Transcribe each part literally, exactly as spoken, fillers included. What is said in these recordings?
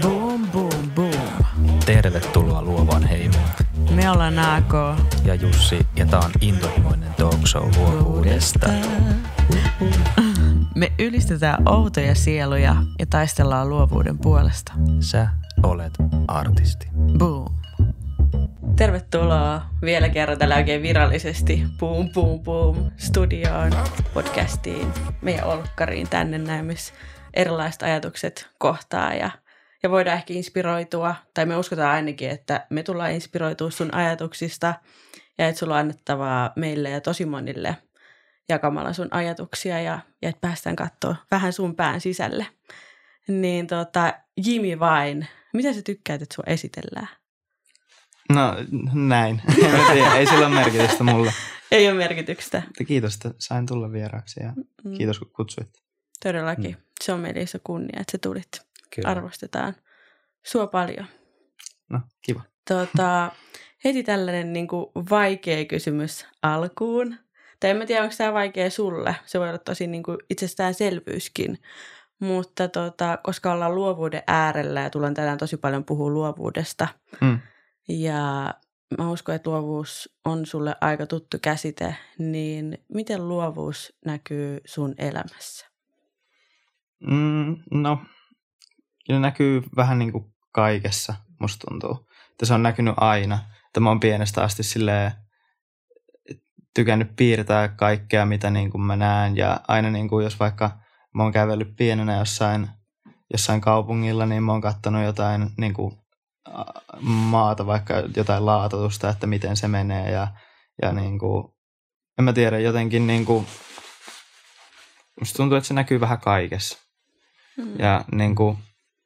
Boom, boom, boom. Tervetuloa Luovan heimoon. Me ollaan A K ja Jussi, ja tää on intohimoinen talk show luovuudesta. Me ylistetään outoja sieluja ja taistellaan luovuuden puolesta. Sä olet artisti. Boom. Tervetuloa vielä kerran tällä oikein virallisesti boom, boom, boom studioon, podcastiin, meidän olkkariin tänne näin, missä erilaiset ajatukset kohtaa ja Ja voidaan ehkä inspiroitua, tai me uskotaan ainakin, että me tullaan inspiroitua sun ajatuksista ja että sulla on annettavaa meille ja tosi monille jakamalla sun ajatuksia ja, ja että päästään katsoa vähän sun pään sisälle. Niin tota, Jimi Vain, mitä sä tykkäät, että sua esitellään? No näin. Ei sillä ole merkitystä mulle. Ei ole merkitystä. Kiitos, että sain tulla vieraaksi ja kiitos kun kutsuit. Todellakin. Se on meille iso kunnia, että sä tulit. Kyllä. Arvostetaan sua paljon. No, kiva. Tota, heti tällainen niin kuin vaikea kysymys alkuun. Tai en mä tiedä, onko tämä vaikea sulle. Se voi olla tosi niin kuin itsestäänselvyyskin. Mutta tota, koska ollaan luovuuden äärellä ja tullaan tänään tosi paljon puhua luovuudesta. Mm. Ja mä uskon, että luovuus on sulle aika tuttu käsite. Niin miten luovuus näkyy sun elämässä? Mm, no... Kyllä näkyy vähän niin kuin kaikessa, musta tuntuu. Että se on näkynyt aina. Että mä oon pienestä asti silleen tykännyt piirtää kaikkea, mitä niin kuin mä näen. Ja aina niin kuin jos vaikka mä oon kävellyt pienenä jossain, jossain kaupungilla, niin mä oon katsonut jotain niin kuin maata, vaikka jotain laatoitusta, että miten se menee. Ja, ja niin kuin, en mä tiedä, jotenkin niin kuin, musta tuntuu, että se näkyy vähän kaikessa. Mm. Ja niin kuin...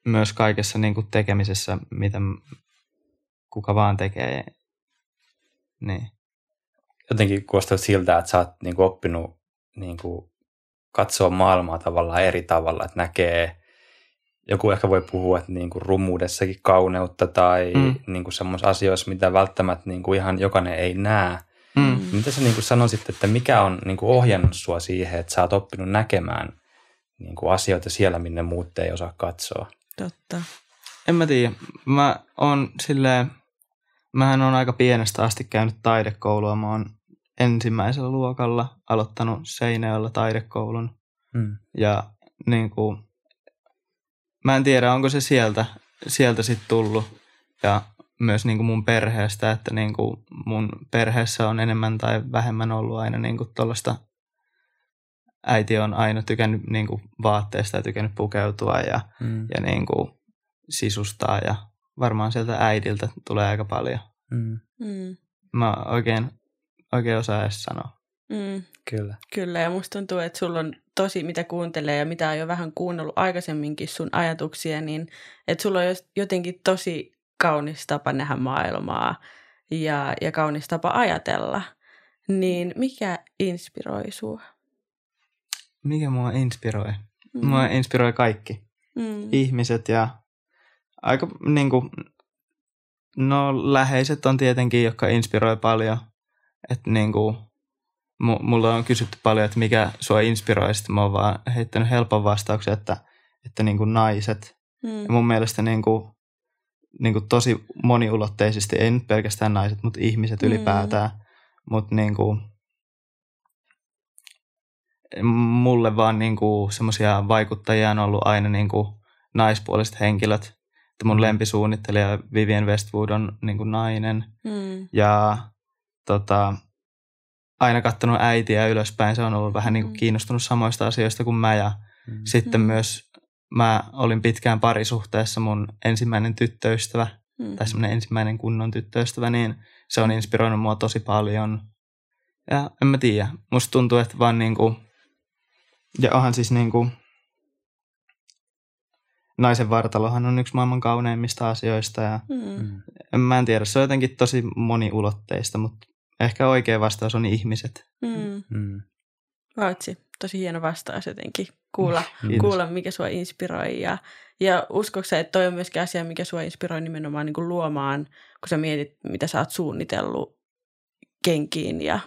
Myös kaikessa niin kuin tekemisessä, mitä kuka vaan tekee. Niin. Jotenkin kuulostaa siltä, että sä oot niin kuin oppinut niin kuin katsoa maailmaa tavallaan eri tavalla. Että näkee, joku ehkä voi puhua, että niin kuin rumuudessakin kauneutta tai mm. niin kuin semmoisissa asioissa, mitä välttämättä niin kuin ihan jokainen ei näe. Mm. Mitä sä niin kuin sanoisit, että mikä on niin kuin ohjannut sua siihen, että sä oot oppinut näkemään niin kuin asioita siellä, minne muut ei osaa katsoa? Totta. En mä tiedä. Mä oon silleen, mähän oon aika pienestä asti käynyt taidekoulua. Mä oon ensimmäisellä luokalla aloittanut Seinäjoella taidekoulun. Hmm. Ja niin kuin, mä en tiedä, onko se sieltä, sieltä sit tullut. Ja myös niin kuin mun perheestä, että niin kuin mun perheessä on enemmän tai vähemmän ollut aina niin kuin tollaista. Äiti on aina tykännyt niin kuin vaatteista ja tykännyt pukeutua ja, mm. ja niin kuin sisustaa. Ja varmaan sieltä äidiltä tulee aika paljon. Mm. Mm. Mä oikein, oikein osaan edes sanoa. Mm. Kyllä. Kyllä, ja musta tuntuu, että sulla on tosi mitä kuuntelee ja mitä on jo vähän kuunnellut aikaisemminkin sun ajatuksia, niin että sulla on jotenkin tosi kaunis tapa nähdä maailmaa ja, ja kaunis tapa ajatella. Niin mikä inspiroi sua? Mikä mua inspiroi? Mm. Mua inspiroi kaikki. Mm. Ihmiset ja aika niinku, no läheiset on tietenkin, jotka inspiroi paljon. Että niinku, m- mulla on kysytty paljon, että mikä sua inspiroi. Sitten mä oon vaan heittänyt helpon vastauksen, että, että niinku naiset. Mm. Ja mun mielestä niinku, niinku tosi moniulotteisesti, ei nyt pelkästään naiset, mutta ihmiset ylipäätään. Mm. Mut niinku... Mulle vaan niinku semmoisia vaikuttajia on ollut aina niinku naispuoliset henkilöt. Että mun lempisuunnittelija Vivian Westwood on niinku nainen. Mm. Ja tota, aina katsonut äitiä ylöspäin. Se on ollut vähän niinku mm. kiinnostunut samoista asioista kuin mä. Ja mm. sitten mm. myös mä olin pitkään parisuhteessa, mun ensimmäinen tyttöystävä. Mm. Tai semmoinen ensimmäinen kunnon tyttöystävä. Niin se on inspiroinut mua tosi paljon. Ja en mä tiedä. Musta tuntuu, että vaan niinku... Ja onhan siis niin kuin, naisen vartalohan on yksi maailman kauneimmista asioista ja mm. mä en tiedä, se on jotenkin tosi moniulotteista, mutta ehkä oikea vastaus on ihmiset. Mm. Mm. Vautsi, tosi hieno vastaus jotenkin, kuulla, kuulla mikä sua inspiroi ja, ja uskoksä, että toi on myöskin asia, mikä sua inspiroi nimenomaan niin kuin luomaan, kun sä mietit, mitä sä oot suunnitellut kenkiin ja,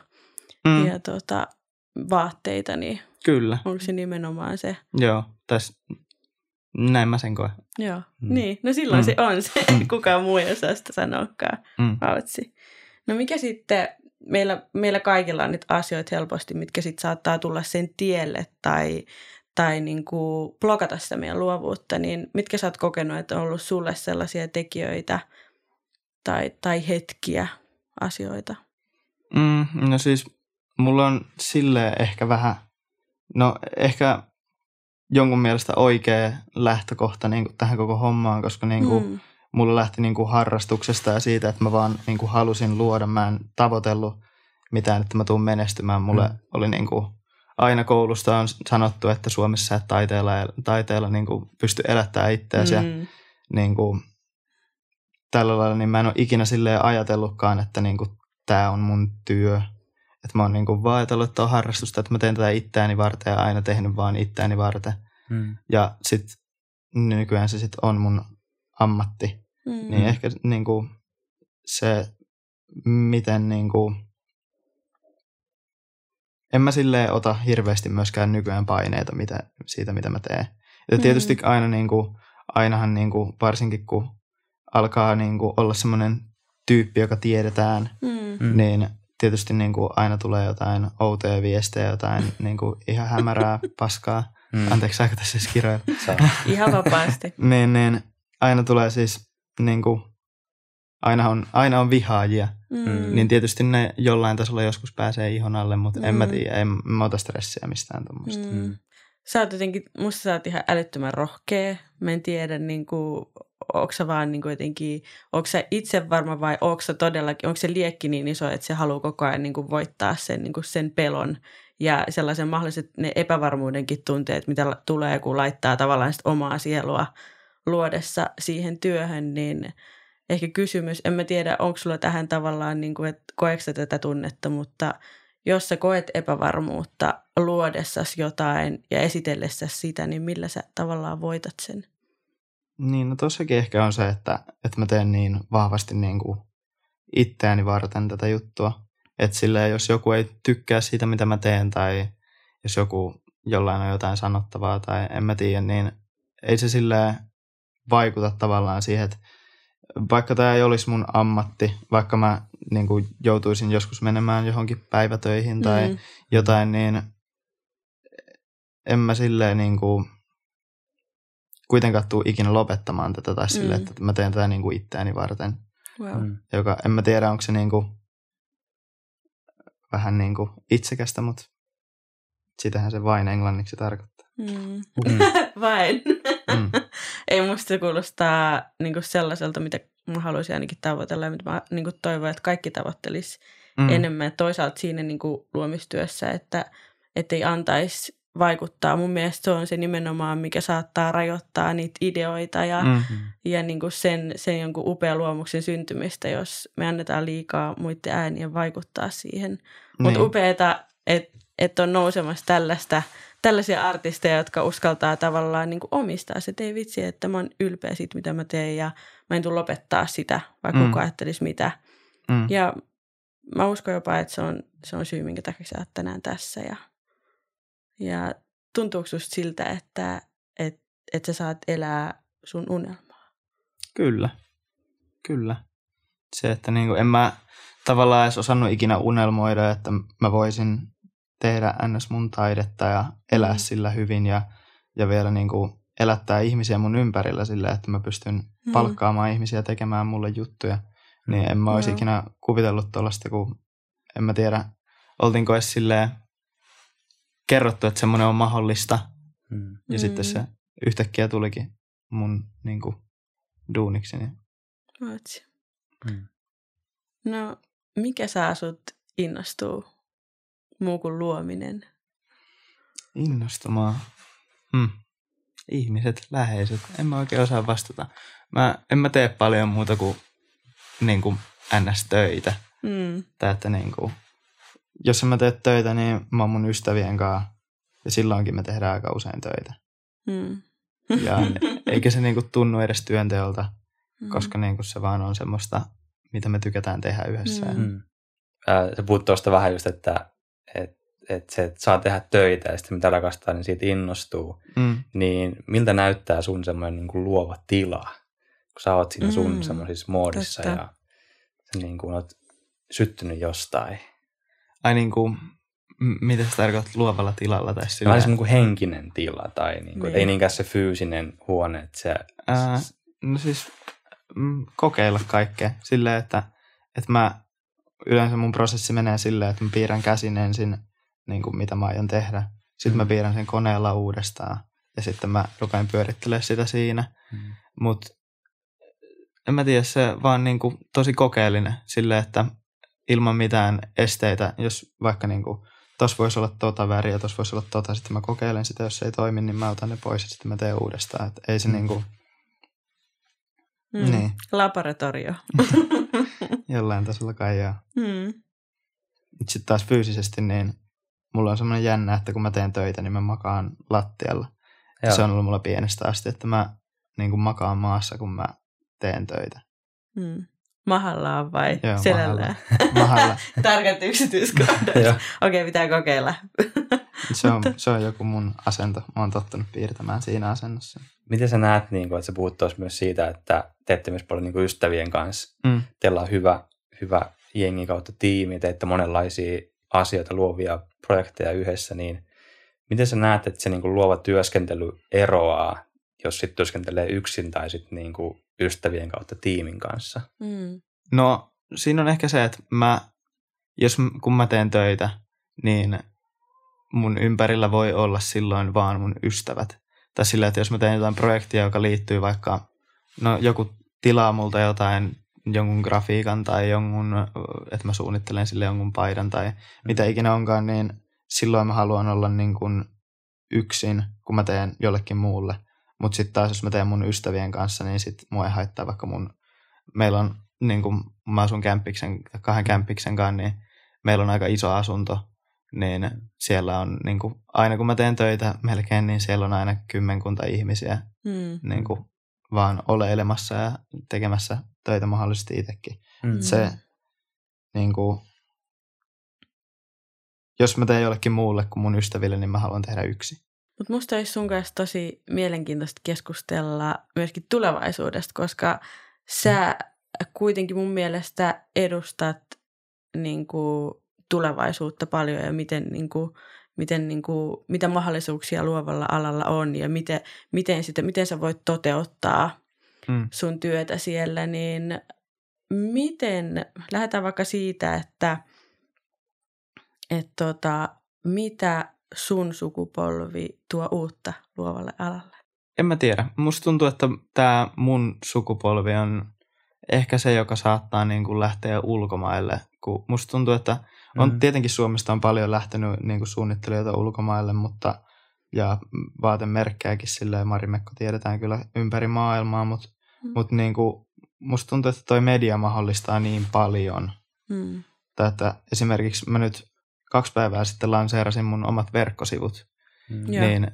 mm. ja tuota, vaatteita, niin... Kyllä. Onko se nimenomaan se? Joo, tässä Näin mä sen koen. Joo, mm. niin. No silloin mm. se on se, mm. kukaan muu ei osaa sitä sanoakaan, mm. vautsi. No mikä sitten, meillä, meillä kaikilla on niitä asioita helposti, mitkä sitten saattaa tulla sen tielle tai, tai niinku blokata sitä meidän luovuutta, niin mitkä sä oot kokenut, että on ollut sulle sellaisia tekijöitä tai, tai hetkiä, asioita? Mm, no siis mulla on silleen ehkä vähän, no ehkä jonkun mielestä oikea lähtökohta niin kuin tähän koko hommaan, koska niin kuin mm. mulla lähti niin kuin harrastuksesta ja siitä, että mä vaan niin kuin halusin luoda. Mä en tavoitellut mitään, että mä tuun menestymään. Mulle mm. oli niin kuin, aina koulusta on sanottu, että Suomessa et taiteella, taiteella niin kuin pysty elättämään itseäsi. Mm. Ja niin kuin, tällä lailla niin mä en ole ikinä silleen ajatellutkaan, että niin kuin, tää on mun työ. Että mä oon niin kuin vaatellut, että on harrastusta, että mä teen tätä itseäni varten ja aina tehnyt vaan itseäni varten. Mm. Ja sit nykyään se sit on mun ammatti. Mm. Niin ehkä niin kuin se, miten niin kuin... En mä silleen ota hirveästi myöskään nykyään paineita mitä, siitä, mitä mä teen. Ja tietysti mm. aina niin kuin, ainahan niin kuin, varsinkin kun alkaa niin kuin olla semmoinen tyyppi, joka tiedetään, mm. niin... Tietysti niin kuin aina tulee jotain outoja viestejä, jotain niin kuin ihan hämärää paskaa. Mm. Anteeksi, saako tässä siis kirjoilla? Ihan vapaasti. niin, niin, aina tulee siis, niin kuin, aina, on, aina on vihaajia. Mm. Niin tietysti ne jollain tasolla joskus pääsee ihon alle, mutta mm. en mä tiedä, en mä ota stressiä mistään tuommoista. Mm. Sä oot jotenkin, musta sä oot ihan älyttömän rohkea. Mä en tiedä niin kuin... Onko sä vaan niin kuin jotenkin, onko sä itse varma vai onko sä todellakin, onko se liekki niin iso, että se haluaa koko ajan niin kuin voittaa sen, niin kuin sen pelon ja sellaisen mahdolliset ne epävarmuudenkin tunteet, mitä tulee, kun laittaa tavallaan sitä omaa sielua luodessa siihen työhön, niin ehkä kysymys, en mä tiedä, onko sulla tähän tavallaan, niin kuin, että koeksa tätä tunnetta, mutta jos sä koet epävarmuutta luodessasi jotain ja esitellessäsi sitä, niin millä sä tavallaan voitat sen? Niin, no tossakin ehkä on se, että, että mä teen niin vahvasti niin kuin itteäni varten tätä juttua. Että silleen, jos joku ei tykkää siitä, mitä mä teen, tai jos joku jollain on jotain sanottavaa, tai en mä tiedä, niin ei se silleen vaikuta tavallaan siihen, että vaikka tämä ei olisi mun ammatti, vaikka mä niin kuin joutuisin joskus menemään johonkin päivätöihin tai mm. jotain, niin en mä silleen niin kuin... kuitenkaan tuu ikinä lopettamaan tätä tai silleen, mm. että mä teen tätä niin kuin itseäni varten. Wow. Joka, en mä tiedä, onko se niin kuin, vähän niin kuin itsekästä, mutta sitähän se vain englanniksi tarkoittaa. Mm. Mm. vain. Mm. Ei musta se kuulostaa niin kuin sellaiselta, mitä mä haluaisin ainakin tavoitella ja mitä mä niin kuin toivon, että kaikki tavoittelisi mm. enemmän. Toisaalta siinä niin kuin luomistyössä, että ei antaisi vaikuttaa. Mun mielestä se on se nimenomaan, mikä saattaa rajoittaa niitä ideoita ja, mm-hmm. ja niin kuin sen, sen jonkun upean luomuksen syntymistä, jos me annetaan liikaa muiden äänien vaikuttaa siihen. Mutta niin. Upeeta, että et on nousemassa tällaista, tällaisia artisteja, jotka uskaltaa tavallaan niin kuin omistaa se. Ei vitsi, että mä oon ylpeä siitä, mitä mä teen ja mä en tule lopettaa sitä, vaikka mm. kuka ajattelisi mitä. Mm. Ja mä uskon jopa, että se on, se on syy, minkä takia sä oot tänään tässä ja Ja tuntuuko susta siltä, että et, et sä saat elää sun unelmaa? Kyllä, kyllä. Se, että niinku, en mä tavallaan edes osannut ikinä unelmoida, että mä voisin tehdä ns. Mun taidetta ja elää mm. sillä hyvin ja, ja vielä niinku elättää ihmisiä mun ympärillä sillä, että mä pystyn mm. palkkaamaan ihmisiä tekemään mulle juttuja. Niin en mä olisi mm. ikinä kuvitellut tuollaista, kun en mä tiedä, oltiinko edes silleen kerrottu, että semmoinen on mahdollista. Mm. Ja sitten se yhtäkkiä tulikin mun niin kuin, duuniksi. Niin. Mm. No, mikä saa sut innostuu muu kuin luominen? Innostumaan? Mm. Ihmiset, läheiset. En mä oikein osaa vastata. Mä, en mä tee paljon muuta kuin, niin kuin ns-töitä. Mm. Tai että niin kuin... Jos en mä tee töitä, niin mä oon mun ystävien kanssa ja silloinkin me tehdään aika usein töitä. Mm. Ja eikä se niinku tunnu edes työnteolta, mm. koska niinku se vaan on semmoista, mitä me tykätään tehdä yhdessä. Mm. Mm. Äh, sä puhut tuosta vähän just, että et että se, että saa tehdä töitä ja sitten mitä rakastaa, niin siitä innostuu. Mm. Niin miltä näyttää sun semmoinen niin kuin luova tila, kun sä oot siinä sun mm. semmoisissa moodissa totta. Ja sä niin kuin oot syttynyt jostain. Ai niin kuin, m- mitä sä tarkoitat luovalla tilalla? Tai sillä... No, se on niin kuin henkinen tila tai niin kuin, niin. Ei niinkään se fyysinen huone. Että se, Ää, s- no siis m- kokeilla kaikkea silleen, että, että mä yleensä mun prosessi menee silleen, että mä piirrän käsin ensin, niin kuin mitä mä aion tehdä. Sitten mm. mä piirrän sen koneella uudestaan ja sitten mä rupean pyörittelemään sitä siinä. Mm. Mut en mä tiedä, se vaan niin kuin tosi kokeellinen silleen, että ilman mitään esteitä, jos vaikka niin kuin tossa voisi olla tota väriä, tossa voisi olla tota, sitten mä kokeilen sitä, jos se ei toimi, niin mä otan ne pois ja sitten mä teen uudestaan. Et ei se mm. niin kuin... Mm. Niin. Laboratorio. Jollain tasolla kai joo. Mm. Sitten taas fyysisesti, niin mulla on semmoinen jännä, että kun mä teen töitä, niin mä makaan lattialla. Se on ollut mulla pienestä asti, että mä niin kuin makaan maassa, kun mä teen töitä. Mm. Mahallaan vai joo, selällään? Mahalla. Tarkat yksityiskohdat. Okei, okay, pitää kokeilla. se, on, se on joku mun asento. Mä oon tottunut piirtämään siinä asennossa. Miten sä näet, niin kun, että sä puhut tuossa myös siitä, että teette myös paljon niin kun ystävien kanssa. Mm. Teillä on hyvä, hyvä jengi kautta tiimi, teette monenlaisia asioita, luovia projekteja yhdessä. Niin miten sä näet, että se niin kun luova työskentely eroaa, jos sit työskentelee yksin tai sit niin kun ystävien kautta tiimin kanssa? Mm. No siinä on ehkä se, että mä, jos, kun mä teen töitä, niin mun ympärillä voi olla silloin vaan mun ystävät. Tai sillä, että jos mä teen jotain projektia, joka liittyy vaikka, no joku tilaa multa jotain, jonkun grafiikan tai jonkun, että mä suunnittelen sille jonkun paidan tai mm. mitä ikinä onkaan, niin silloin mä haluan olla niin kuin yksin, kun mä teen jollekin muulle. Mutta sitten taas, jos mä teen mun ystävien kanssa, niin sitten mua ei haittaa vaikka mun, meillä on, niin kun mä asun kämpiksen, kahden kämpiksen kanssa, niin meillä on aika iso asunto, niin siellä on, niin kun, aina kun mä teen töitä melkein, niin siellä on aina kymmenkunta ihmisiä mm. niin kun, vaan oleilemassa ja tekemässä töitä mahdollisesti itsekin. Mm. Se, niin kun, jos mä teen jollekin muulle kuin mun ystäville, niin mä haluan tehdä yksi. Mutta musta olisi sun kanssa tosi mielenkiintoista keskustella myöskin tulevaisuudesta, koska sä kuitenkin mun mielestä edustat niinku tulevaisuutta paljon ja miten, niinku, miten niinku, mitä mahdollisuuksia luovalla alalla on ja miten, miten, sitä, miten sä voit toteuttaa mm. sun työtä siellä. Niin miten, lähdetään vaikka siitä, että et tota, mitä... sun sukupolvi tuo uutta luovalle alalle? En mä tiedä. Musta tuntuu, että tää mun sukupolvi on ehkä se, joka saattaa niin kuin lähteä ulkomaille. Kun musta tuntuu, että on mm. tietenkin Suomesta on paljon lähtenyt niin kuin suunnittelijoita ulkomaille, mutta ja vaatemerkkejäkin silleen Marimekko tiedetään kyllä ympäri maailmaa, mutta mm. mut niin kuin musta tuntuu, että toi media mahdollistaa niin paljon. Mm. Tätä, esimerkiksi mä nyt Kaksi päivää sitten lanseerasin mun omat verkkosivut. Mm. Niin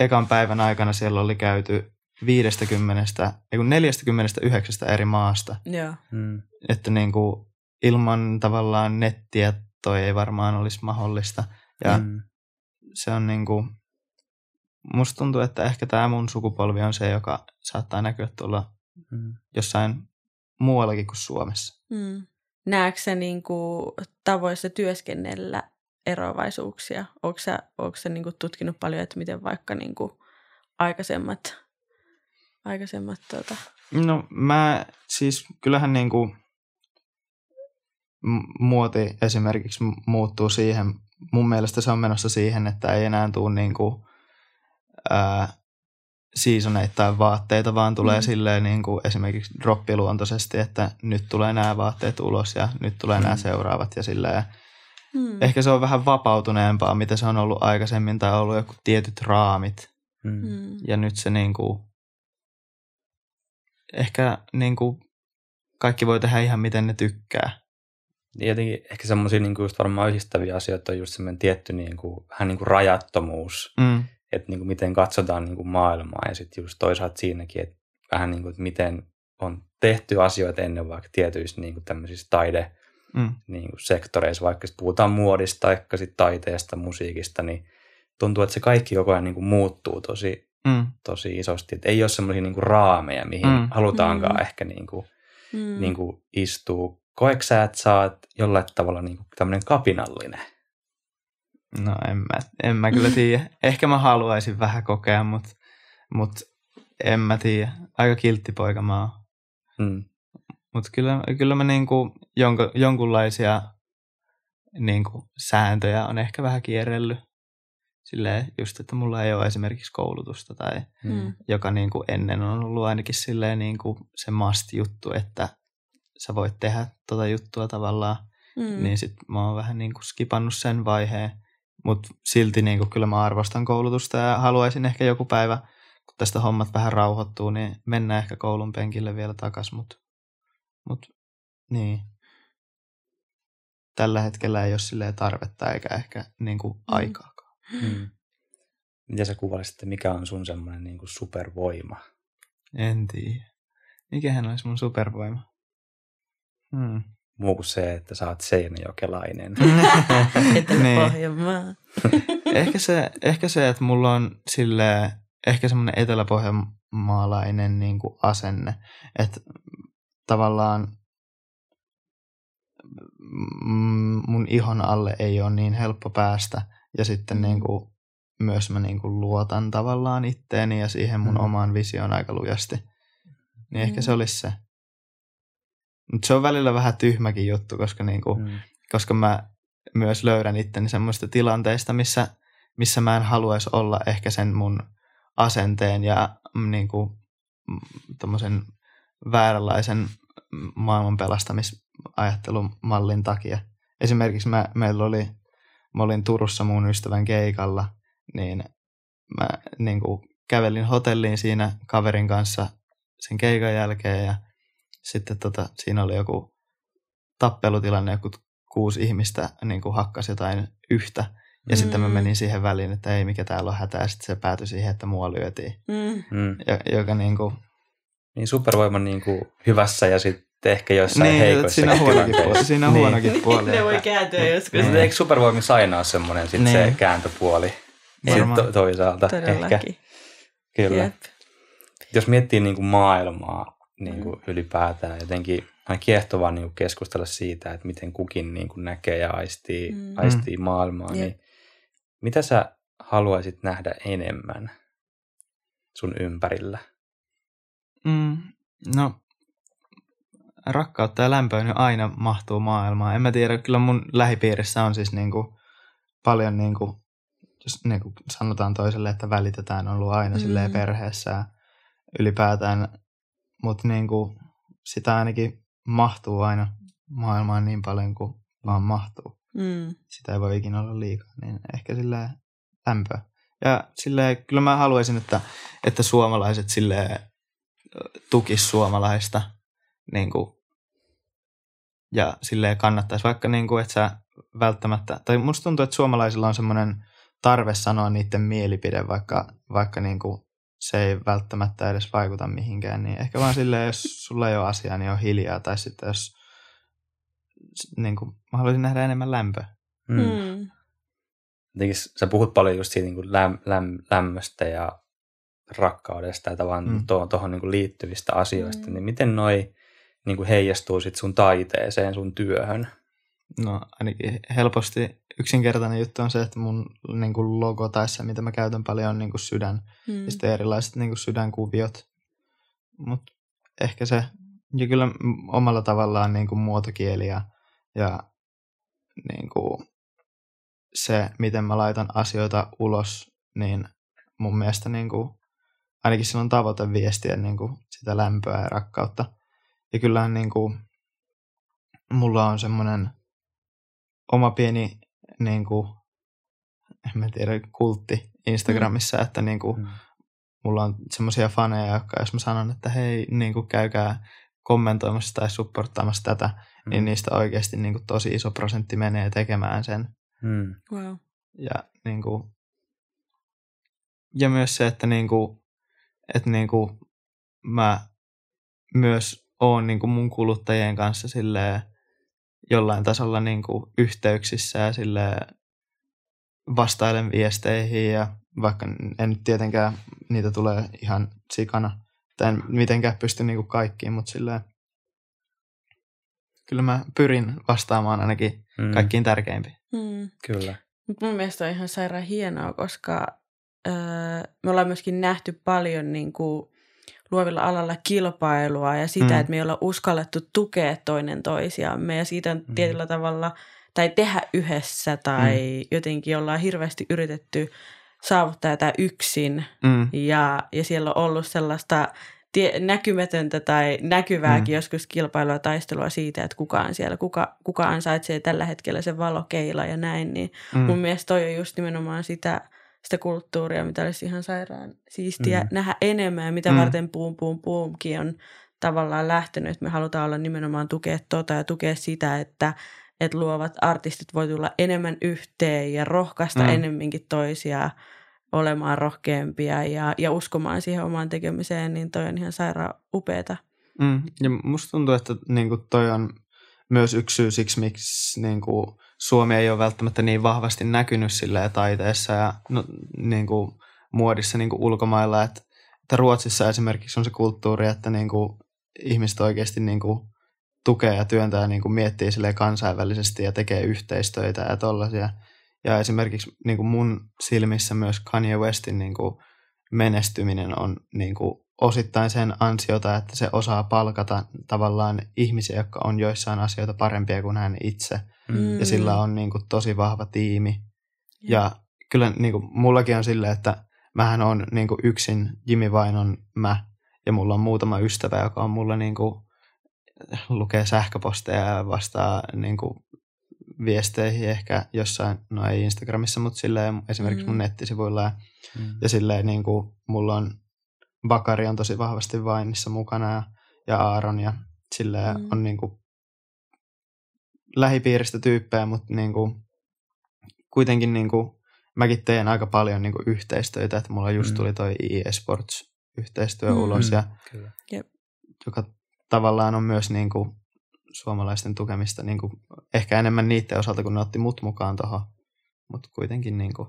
ekan päivän aikana siellä oli käyty viisikymmentä, neljäkymmentäyhdeksän eri maasta. Mm. Että niin kuin ilman tavallaan nettiä toi ei varmaan olisi mahdollista. Ja mm. se on niin kuin, musta tuntuu, että ehkä tämä mun sukupolvi on se, joka saattaa näkyä tuolla mm. jossain muuallakin kuin Suomessa. Mm. Näetkö sä niin kuin tavoissa työskennellä eroavaisuuksia? Oletko sä, sä niin kuin tutkinut paljon, että miten vaikka niin kuin aikaisemmat... aikaisemmat tuota... No mä siis kyllähän niin kuin muoti esimerkiksi muuttuu siihen. Mun mielestä se on menossa siihen, että ei enää tule niin kuin ää, seasoneittain vaatteita, vaan tulee mm. silleen niin kuin esimerkiksi droppiluontoisesti, että nyt tulee nämä vaatteet ulos ja nyt tulee mm. nämä seuraavat ja silleen. Mm. Ehkä se on vähän vapautuneempaa, mitä se on ollut aikaisemmin tai ollut joku tietyt raamit. Mm. Ja nyt se niin kuin, ehkä niin kuin kaikki voi tehdä ihan miten ne tykkää. Jotenkin ehkä semmoisia niin kuin just varmaan yhdistäviä asioita on just semmoinen tietty niin kuin, vähän niin kuin rajattomuus. Mm. Että niin kuin miten katsotaan niin kuin maailmaa ja sitten just toisaalta siinäkin, että vähän niin kuin, että miten on tehty asioita ennen vaikka tietyissä niin kuin tämmöisissä taide- mm. niin kuin sektoreissa, vaikka sit puhutaan muodista tai sit taiteesta, musiikista, niin tuntuu, että se kaikki koko ajan niin kuin muuttuu tosi, mm. tosi isosti. Et ei ole semmoisia niin kuin raameja, mihin mm. halutaankaan mm. ehkä niin kuin, mm. niin kuin istua. Koetko sä, että sä oot jollain tavalla niin kuin tämmöinen kapinallinen? No en mä, en mä kyllä tiedä. Ehkä mä haluaisin vähän kokea, mutta mut en mä tiedä. Aika kiltti poika mä oon. Mm. Mutta kyllä, kyllä mä niinku jonko, jonkunlaisia niinku sääntöjä on ehkä vähän kierrellyt. Silleen just, että mulla ei ole esimerkiksi koulutusta tai mm. joka niinku ennen on ollut ainakin silleen niinku se must-juttu, että sä voit tehdä tota juttua tavallaan. Mm. Niin sit mä oon vähän niinku skipannut sen vaiheen. Mut silti niinku kyllä mä arvostan koulutusta ja haluaisin ehkä joku päivä, kun tästä hommat vähän rauhoittuu, niin mennään ehkä koulun penkille vielä takas. Mut, mut niin. Tällä hetkellä ei ole silleen tarvetta eikä ehkä niinku mm. aikaakaan. Mm. Mitä sä kuvailisit, mikä on sun semmonen niinku supervoima? En tiedä. Mikähän olisi mun supervoima? Hmm. Muu kuin se, että sä oot seinäjokelainen. Etelä-Pohjanmaa. ehkä, se, ehkä se, että mulla on silleen, ehkä semmoinen eteläpohjanmaalainen niin kuin asenne. Että tavallaan mun ihon alle ei ole niin helppo päästä. Ja sitten niin kuin, myös mä niin kuin luotan tavallaan itteeni ja siihen mun mm. omaan visioon aika lujasti. Niin ehkä mm. se olisi se. Mutta se on välillä vähän tyhmäkin juttu, koska, niinku, mm. koska mä myös löydän itteni semmoista tilanteista, missä, missä mä en haluaisi olla ehkä sen mun asenteen ja niinku, tommosen vääränlaisen maailman pelastamisajattelumallin takia. Esimerkiksi mä, meillä oli, mä olin Turussa mun ystävän keikalla, niin mä niinku, kävelin hotelliin siinä kaverin kanssa sen keikan jälkeen ja sitten tota, siinä oli joku tappelutilanne, joku kuusi ihmistä niin kuin hakkasi jotain yhtä. Ja mm. sitten mä menin siihen väliin, että ei mikä täällä on hätää. Ja sitten se päätyi siihen, että mua lyötiin. Mm. Jo, joka niin kuin... Niin supervoiman niin kuin hyvässä ja sitten ehkä jossain niin, heikoissa. Siinä on huonokin puoli. Siinä on huonokin puoli. Ne voi kääntyä no, joskus. Niin. Eikö supervoimin sainaa semmoinen sit niin. se kääntöpuoli? Varmaan. Sitten toisaalta todellakin. Ehkä. Kyllä. Jep. Jos miettii niin kuin maailmaa. Niin kuin ylipäätään jotenkin aina kiehtovaa niin kuin keskustella siitä, että miten kukin niin kuin näkee ja aistii, mm. aistii maailmaa. Yeah. Niin mitä sä haluaisit nähdä enemmän sun ympärillä? Mm, no, rakkautta ja lämpöä nyt aina mahtuu maailmaan. En mä tiedä, kyllä mun lähipiirissä on siis niin kuin paljon, niin kuin, jos niin kuin sanotaan toiselle, että välitetään, on ollut aina mm. silleen perheessä ja ylipäätään. Mutta niinku, sitä ainakin mahtuu aina maailmaan niin paljon kuin vaan mahtuu. Mm. Sitä ei voi ikinä olla liikaa, niin ehkä silleen lämpöä. Ja silleen, kyllä mä haluaisin, että, että suomalaiset silleen tukis suomalaista. Niinku, ja silleen kannattaisi vaikka, niinku, että sä välttämättä... Tai musta tuntuu, että suomalaisilla on semmoinen tarve sanoa niiden mielipide, vaikka, vaikka niinku... Se ei välttämättä edes vaikuta mihinkään, niin ehkä vaan silleen, jos sulla ei ole asiaa, niin on hiljaa. Tai sitten jos, niin kuin, mä haluaisin nähdä enemmän lämpöä. Mm. Jotenkin sä puhut paljon just siitä niin kuin läm, läm, lämmöstä ja rakkaudesta ja tavallaan mm. tuohon, tuohon niin kuin liittyvistä asioista. Mm. Niin miten noi niin kuin heijastuu sit sun taiteeseen, sun työhön? No ainakin helposti yksinkertainen juttu on se, että mun niin kuin logo tai se, mitä mä käytän paljon, on niin kuin sydän. Mm. Ja sitten erilaiset niin kuin sydänkuviot. Mutta ehkä se, ja kyllä omalla tavallaan niin kuin muotokieli ja, ja niin kuin se, miten mä laitan asioita ulos, niin mun mielestä niin kuin, ainakin sillä on tavoite viestiä niin kuin sitä lämpöä ja rakkautta. Ja kyllähän niin kuin, mulla on semmoinen oma pieni, niin kuin, en mä tiedä, kultti Instagramissa, mm. että niin kuin, mm. mulla on semmoisia faneja, jotka jos mä sanon, että hei, niin kuin, käykää kommentoimassa tai supporttaamassa tätä, mm. niin niistä oikeasti niin kuin, tosi iso prosentti menee tekemään sen. Mm. Wow. Ja, niin kuin, ja myös se, että, niin kuin, että niin kuin, mä myös oon niin kuin, mun kuluttajien kanssa silleen, jollain tasolla niin kuin yhteyksissä ja silleen vastailen viesteihin ja vaikka en nyt tietenkään niitä tulee ihan sikana. Tai en mitenkään pysty niin kuin kaikkiin, mutta silleen kyllä mä pyrin vastaamaan ainakin mm. kaikkiin tärkeimpiin. Mm. Kyllä. Mut mun mielestä on ihan sairaan hienoa, koska öö, me ollaan myöskin nähty paljon niin kuin luovilla alalla kilpailua ja sitä, mm. että me ei olla uskallettu tukea toinen toisiamme ja siitä on tietyllä mm. tavalla, tai tehdä yhdessä tai mm. jotenkin ollaan hirveästi yritetty saavuttaa tämä yksin mm. ja, ja siellä on ollut sellaista tie, näkymätöntä tai näkyvääkin mm. joskus kilpailua, taistelua siitä, että kuka on siellä, kuka, kuka ansaitsee tällä hetkellä sen valokeila ja näin, niin mm. mun mielestä toi on just nimenomaan sitä, sitä kulttuuria, mitä olisi ihan sairaan siistiä mm. nähdä enemmän ja mitä mm. varten puum puum puumkin on tavallaan lähtenyt, että me halutaan olla nimenomaan tukea tota ja tukea sitä, että että luovat artistit voi tulla enemmän yhteen ja rohkaista mm. enemminkin toisia olemaan rohkeampia ja, ja uskomaan siihen omaan tekemiseen, niin toi on ihan sairaan upeata. Mm. Ja musta tuntuu, että niinku toi on myös yksi syy siksi, miksi niinku Suomi ei ole välttämättä niin vahvasti näkynyt silleen taiteessa ja no, niinku muodissa niinku ulkomailla. Että, että Ruotsissa esimerkiksi on se kulttuuri, että niinku ihmiset oikeasti niinku tukea ja työntää niin kuin miettii silleen kansainvälisesti ja tekee yhteistöitä ja tollaisia. Ja esimerkiksi niin kuin mun silmissä myös Kanye Westin niin kuin menestyminen on niin kuin osittain sen ansiota, että se osaa palkata tavallaan ihmisiä, jotka on joissain asioita parempia kuin hän itse. Mm. Ja sillä on niin kuin tosi vahva tiimi. Yeah. Ja kyllä niin kuin mullakin on silleen, että mähän on niin kuin yksin, Jimi Vain on mä. Ja mulla on muutama ystävä, joka on mulla niin kuin lukee sähköposteja ja vastaa niin kuin viesteihin ehkä jossain, no ei Instagramissa, mutta silleen esimerkiksi mun nettisivuilla. Ja, mm. ja silleen niin kuin mulla on, Bakari on tosi vahvasti Vainissa mukana ja, ja Aaron ja silleen mm. on niin kuin lähipiiristä tyyppejä, mutta niin kuin kuitenkin niin kuin mäkin teen aika paljon niin kuin yhteistyötä, että mulla just mm. tuli toi e-sports-yhteistyö mm. ulos ja kyllä. Joka tavallaan on myös niin kuin suomalaisten tukemista niin kuin ehkä enemmän niiden osalta, kun ne otti mut mukaan tuohon, mutta kuitenkin niin kuin.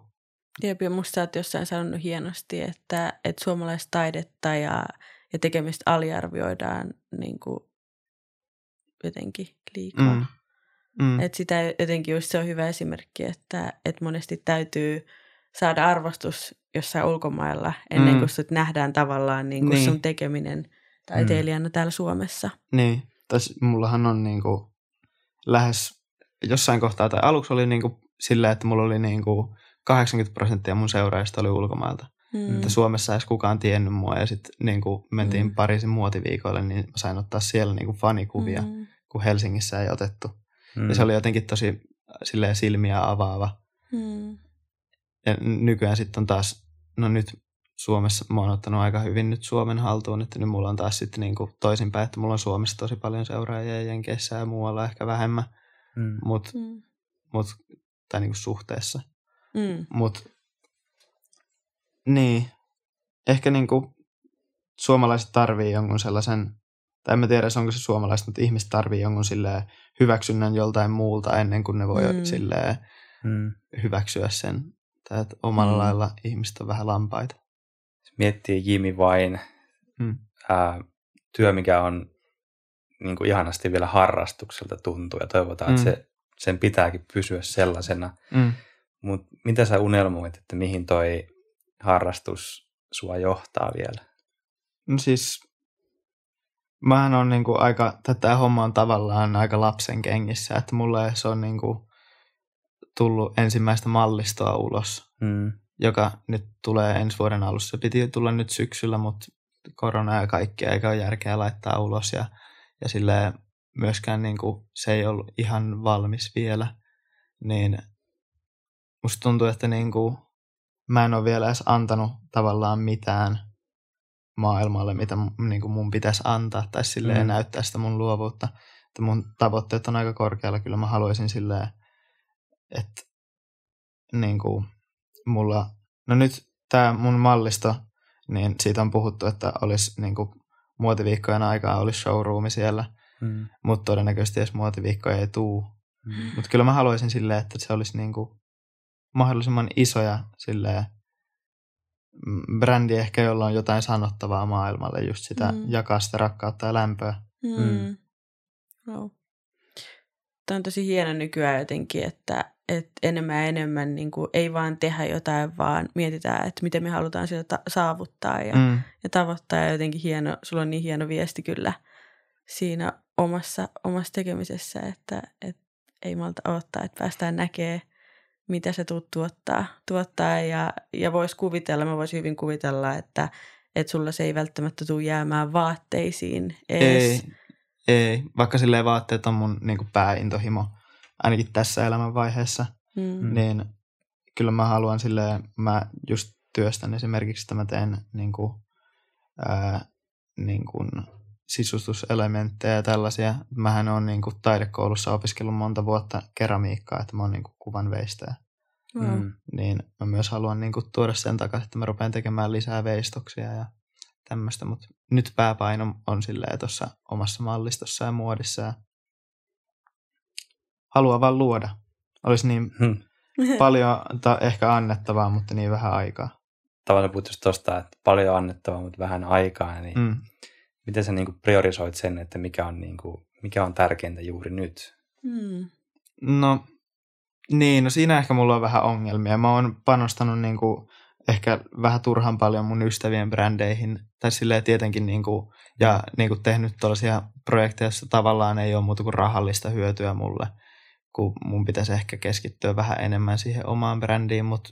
Jep, ja musta sä oot jossain sanonut hienosti, että, että suomalaistaidetta ja, ja tekemistä aliarvioidaan niin kuin jotenkin liikaa. Mm. Mm. Että sitä jotenkin just se on hyvä esimerkki, että, että monesti täytyy saada arvostus jossain ulkomailla ennen kuin mm. sut nähdään tavallaan niin kuin niin. sun tekeminen taiteilijana mm. täällä Suomessa. Niin, tässä mullahan on niinku lähes jossain kohtaa, tai aluksi oli niinku sillä, että mulla oli niinku kahdeksankymmentä prosenttia mun seuraajista oli ulkomailta. Mm. Että Suomessa ei edes kukaan tiennyt mua, ja sitten niinku mentiin mm. Pariisin muotiviikoille, niin mä sain ottaa siellä niinku fanikuvia, mm. kun Helsingissä ei otettu. Mm. Ja se oli jotenkin tosi silleen silmiä avaava. Mm. Ja nykyään sitten on taas, no nyt Suomessa mä oon ottanut aika hyvin nyt Suomen haltuun, että nyt mulla on taas sitten niinku toisinpäin, että mulla on Suomessa tosi paljon seuraajia, Jenkeissä ja muualla ehkä vähemmän, mm. mut, mm. mut, tai niinku suhteessa. Mm. Mut, niin, ehkä niinku suomalaiset tarvii jonkun sellaisen, tai en mä tiedä, onko se suomalaiset, mutta ihmiset tarvii jonkun silleen hyväksynnän joltain muulta ennen kuin ne voi mm. silleen mm. hyväksyä sen. Tai että omalla mm. lailla ihmiset on vähän lampaita. Miettii Jimi Vain mm. ää, työ, mikä on niin kuin ihanasti vielä harrastukselta tuntuu ja toivotaan, mm. että se, sen pitääkin pysyä sellaisena. Mm. Mut mitä sä unelmoit, että mihin toi harrastus sua johtaa vielä? No siis, mähän on niin kuin aika, tätä homma on tavallaan aika lapsen kengissä, että mulle se on niin kuin tullut ensimmäistä mallistoa ulos. Mm. Joka nyt tulee ensi vuoden alussa. Se piti tulla nyt syksyllä, mutta korona ja kaikkea eikä ole järkeä laittaa ulos. Ja, ja silleen myöskään niin kuin se ei ollut ihan valmis vielä. Niin musta tuntuu, että niin kuin mä en ole vielä edes antanut tavallaan mitään maailmalle, mitä niin kuin mun pitäisi antaa. Tai silleen mm. näyttää sitä mun luovuutta. Että mun tavoitteet on aika korkealla. Kyllä mä haluaisin silleen, että niin kuin mulla, no nyt tämä mun mallisto, niin siitä on puhuttu, että olisi niin kuin muotiviikkojen aikaa, olisi showroomi siellä. mm. mutta todennäköisesti edes muotiviikkoja ei tule. Mm. Mutta kyllä mä haluaisin silleen, että se olisi niinku mahdollisimman isoja silleen, brändi ehkä, jolla on jotain sanottavaa maailmalle, just sitä mm. jakaa sitä rakkautta ja lämpöä. Mm. Mm. Wow. Tämä on tosi hieno nykyään jotenkin, että et enemmän ja enemmän niin kuin, ei vaan tehdä jotain, vaan mietitään, että miten me halutaan sitä ta- saavuttaa ja, mm. ja tavoittaa. Ja jotenkin hieno, sulla on niin hieno viesti kyllä siinä omassa, omassa tekemisessä, että et ei malta odottaa, että päästään näkemään, mitä se tuut tuottaa. tuottaa ja, ja voisi kuvitella, mä voisin hyvin kuvitella, että et sulla se ei välttämättä tule jäämään vaatteisiin edes. Ei. Ei, vaikka silleen vaatteet on mun niin kuin pääintohimo, ainakin tässä elämänvaiheessa, mm. niin kyllä mä haluan silleen, mä just työstän esimerkiksi, että mä teen niin kuin, ää, niin kuin sisustuselementtejä ja tällaisia. Mähän oon niin kuin taidekoulussa opiskellut monta vuotta keramiikkaa, että mä oon niin kuin kuvanveistäjä. Mm. Niin mä myös haluan niin kuin tuoda sen takaisin, että mä rupean tekemään lisää veistoksia ja tämmöistä, mutta nyt pääpaino on silleen tuossa omassa mallistossa ja muodissa ja haluaa vaan luoda. Olisi niin hmm. paljon ta- ehkä annettavaa, mutta niin vähän aikaa. Tavallaan puhutus tuosta, että paljon annettavaa, mutta vähän aikaa, niin hmm. miten sä niinku priorisoit sen, että mikä on, niinku, mikä on tärkeintä juuri nyt? Hmm. No niin, no siinä ehkä mulla on vähän ongelmia. Mä oon panostanut niinku ehkä vähän turhan paljon mun ystävien brändeihin, tai silleen tietenkin niinku, ja niinku tehnyt tällaisia projekteja, joissa tavallaan ei ole muuta kuin rahallista hyötyä mulle, kun mun pitäisi ehkä keskittyä vähän enemmän siihen omaan brändiin, mutta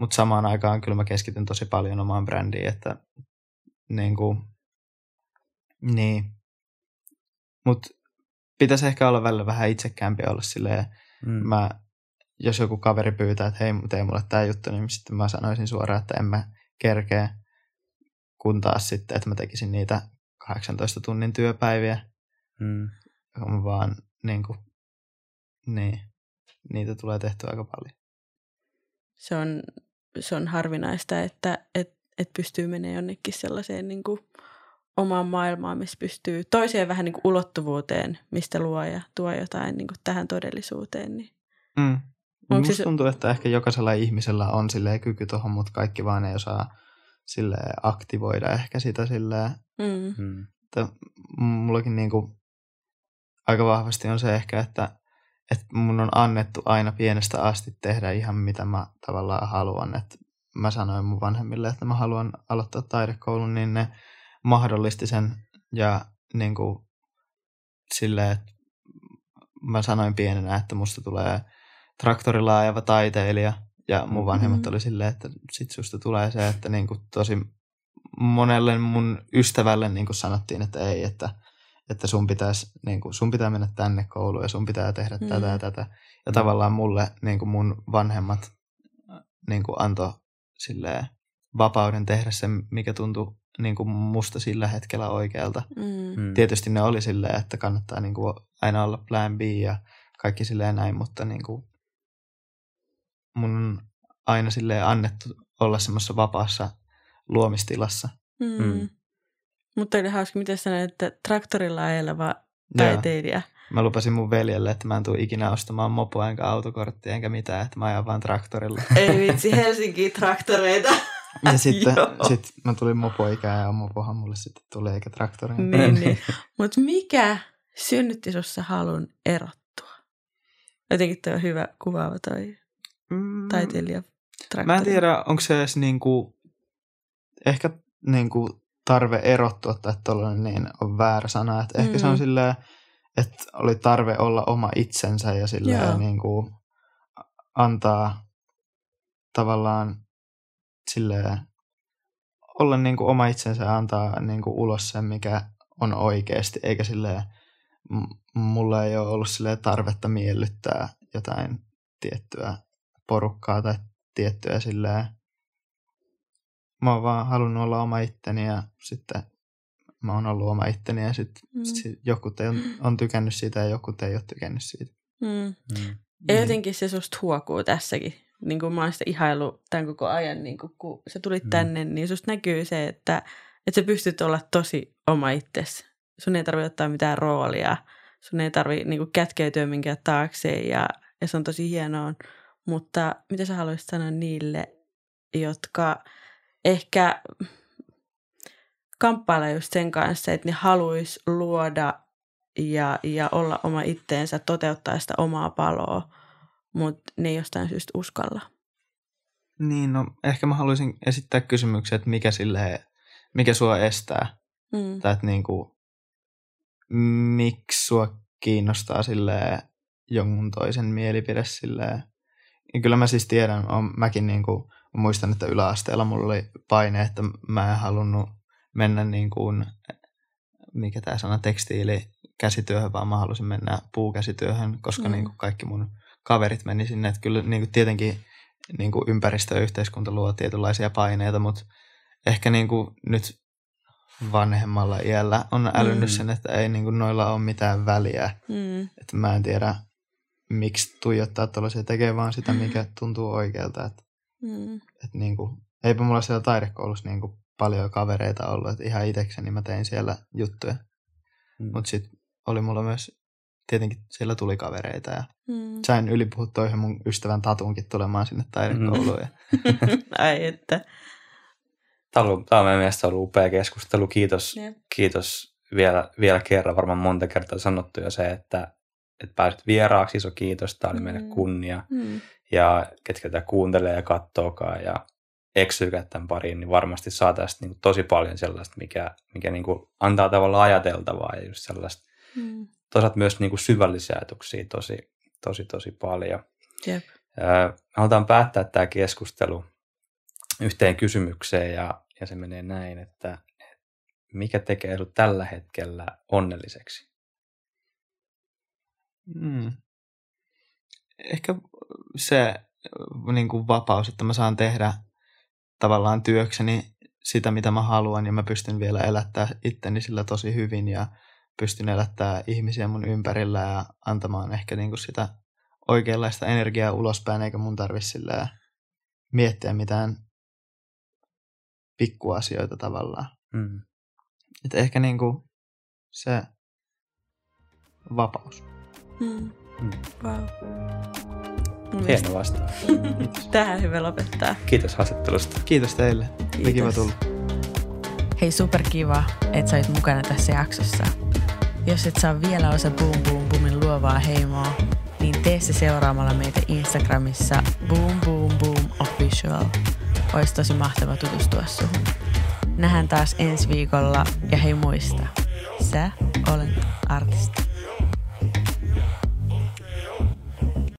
mut samaan aikaan kyllä mä keskityn tosi paljon omaan brändiin, että niinku, niin, mut pitäisi ehkä olla välillä vähän itsekäämpi olla silleen, mm. mä jos joku kaveri pyytää, että hei, tee mulle tämä juttu, niin sitten mä sanoisin suoraan, että en mä kerkeä, kun taas sitten, että mä tekisin niitä kahdeksantoista tunnin työpäiviä, mm. vaan niin kuin, niin, niitä tulee tehtyä aika paljon. Se on, se on harvinaista, että et, et pystyy menemään jonnekin sellaiseen niin kuin omaan maailmaan, missä pystyy toiseen vähän niin kuin ulottuvuuteen, mistä luo ja tuo jotain niin kuin tähän todellisuuteen. Niin. Mm. Onko musta se tuntuu, että ehkä jokaisella ihmisellä on silleen kyky tuohon, mutta kaikki vaan ei osaa silleen aktivoida ehkä sitä silleen. Mm. Että mullakin niinku aika vahvasti on se ehkä, että, että mun on annettu aina pienestä asti tehdä ihan mitä mä tavallaan haluan. Että mä sanoin mun vanhemmille, että mä haluan aloittaa taidekoulun, niin ne mahdollisti sen ja niinku silleen, että mä sanoin pienenä, että musta tulee traktorilla ajava taiteilija, ja mun vanhemmat mm-hmm. oli silleen, että sit susta tulee se, että niinku tosi monelle mun ystävälle niinku sanottiin, että ei, että, että sun, pitäis, niinku, sun pitää mennä tänne kouluun ja sun pitää tehdä mm-hmm. tätä ja tätä. Ja mm-hmm. tavallaan mulle niinku mun vanhemmat niinku antoi silleen vapauden tehdä sen, mikä tuntui niinku musta sillä hetkellä oikealta. Mm-hmm. Tietysti ne oli silleen, että kannattaa niinku aina olla plan B ja kaikki silleen näin, mutta niinku mun on aina silleen annettu olla semmoisessa vapaassa luomistilassa. Mm. Mm. Mutta oli hauska, miten sanoit, että traktorilla ajeleva taiteilija. Mä lupasin mun veljelle, että mä en tule ikinä ostamaan mopoa enkä autokorttia enkä mitään, että mä ajan vaan traktorilla. Ei vitsi, Helsinkiin traktoreita. Ja sitten sit mä tulin mopoikään ja mopohan mulle sitten tulee eikä traktoreita. Niin, niin. Mutta mikä synnytti sussa halun erottua? Jotenkin toi on hyvä kuvaava toi. Taiteilija, traktori. Mä en tiedä, onko se edes niinku, ehkä niinku tarve erottua tai tollainen niin on väärä sana. Että mm. ehkä se on silleen, että oli tarve olla oma itsensä ja silleen niinku antaa tavallaan silleen olla niinku oma itsensä ja antaa niinku ulos sen, mikä on oikeasti. Eikä silleen, m- mulla ei ole ollut silleen tarvetta miellyttää jotain tiettyä porukkaa tai tiettyä silleen. Mä oon vaan halunnut olla oma itteni ja sitten mä oon ollut oma itteni ja sitten mm. sit jotkut ei on, on tykännyt siitä ja jotkut ei ole tykännyt siitä. Mm. Mm. Ja jotenkin se susta huokuu tässäkin. Niin kuin mä oon sitä ihaillut tämän koko ajan, niin kuin kun sä tulit mm. tänne, niin susta näkyy se, että, että sä pystyt olla tosi oma itsesi. sun ei tarvitse ottaa mitään roolia, sun ei tarvitse niinku kätkeytyä minkään taakse ja, ja se on tosi hienoa. Mutta mitä sä haluaisit sanoa niille, jotka ehkä kamppailee just sen kanssa, että ne haluaisi luoda ja, ja olla oma itteensä, toteuttaa sitä omaa paloa, mutta ne ei jostain syystä uskalla? Niin, no ehkä mä haluaisin esittää kysymyksen, että mikä, silleen, mikä sua estää? Mm. Tai että niinku, miksi sua kiinnostaa silleen jonkun toisen mielipide silleen? Ja kyllä mä siis tiedän, on, mäkin niinku, muistan, että yläasteella mulla oli paine, että mä en halunnut mennä niin kuin, mikä tää sana, tekstiilikäsityöhön, vaan mä halusin mennä puukäsityöhön, koska mm. niin kuin kaikki mun kaverit meni sinne. Että kyllä niin kuin tietenkin niin kuin ympäristö ja yhteiskunta luo tietynlaisia paineita, mutta ehkä niin kuin nyt vanhemmalla iällä on älynnyt mm. sen, että ei niin kuin noilla ole mitään väliä. Mm. Että mä en tiedä, miksi tuijottaa tuollaisia, tekee vaan sitä, mikä tuntuu oikealta. Että mm. et niin kuin, eipä mulla siellä taidekoulussa niin kuin paljon kavereita ollut, että ihan itsekseni mä tein siellä juttuja. Mm. Mutta sitten oli mulla myös, tietenkin siellä tuli kavereita ja mm. sain ylipuhuttua yhden mun ystävän Tatunkin tulemaan sinne taidekouluun. Mm. Ai että. Tämä on, on meidän mielestä ollut upea keskustelu. Kiitos, yep. kiitos vielä, vielä kerran. Varmaan monta kertaa sanottu jo se, että, että pääsit vieraaksi. Iso kiitos. Tämä oli meille kunnia. Mm. Ja ketkä tätä kuuntelee ja kattookaan ja eksyykään tämän pariin, niin varmasti saa tästä niin kuin tosi paljon sellaista, mikä, mikä niin kuin antaa tavallaan ajateltavaa ja just sellaista. Mm. Toisaalta myös niin kuin syvällisiä ajatuksia tosi, tosi, tosi paljon. Yep. Äh, halutaan päättää tämä keskustelu yhteen kysymykseen ja, ja se menee näin, että mikä tekee sinut tällä hetkellä onnelliseksi? Mm. Ehkä se niin kuin vapaus, että mä saan tehdä tavallaan työkseni sitä, mitä mä haluan ja mä pystyn vielä elättää itteni sillä tosi hyvin ja pystyn elättää ihmisiä mun ympärillä ja antamaan ehkä niinku sitä oikeanlaista energiaa ulospäin, eikä mun tarvi sillä miettiä mitään pikkuasioita tavallaan. Mm. Että ehkä niinku se vapaus. Mm. Mm. Wow. Hieno vastaus. Tähän hyvä lopettaa. Kiitos haastattelusta. Kiitos teille. Kiitos. Oli kiva tulla. Hei, superkiva, että sait mukana tässä jaksossa. Jos et saa vielä osa Boom Boom Boomin luovaa heimoa, niin tee se seuraamalla meitä Instagramissa Boom Boom Boom Official. Ois tosi mahtava tutustua suhun. Nähdään taas ensi viikolla ja hei muista, sä olet artisti.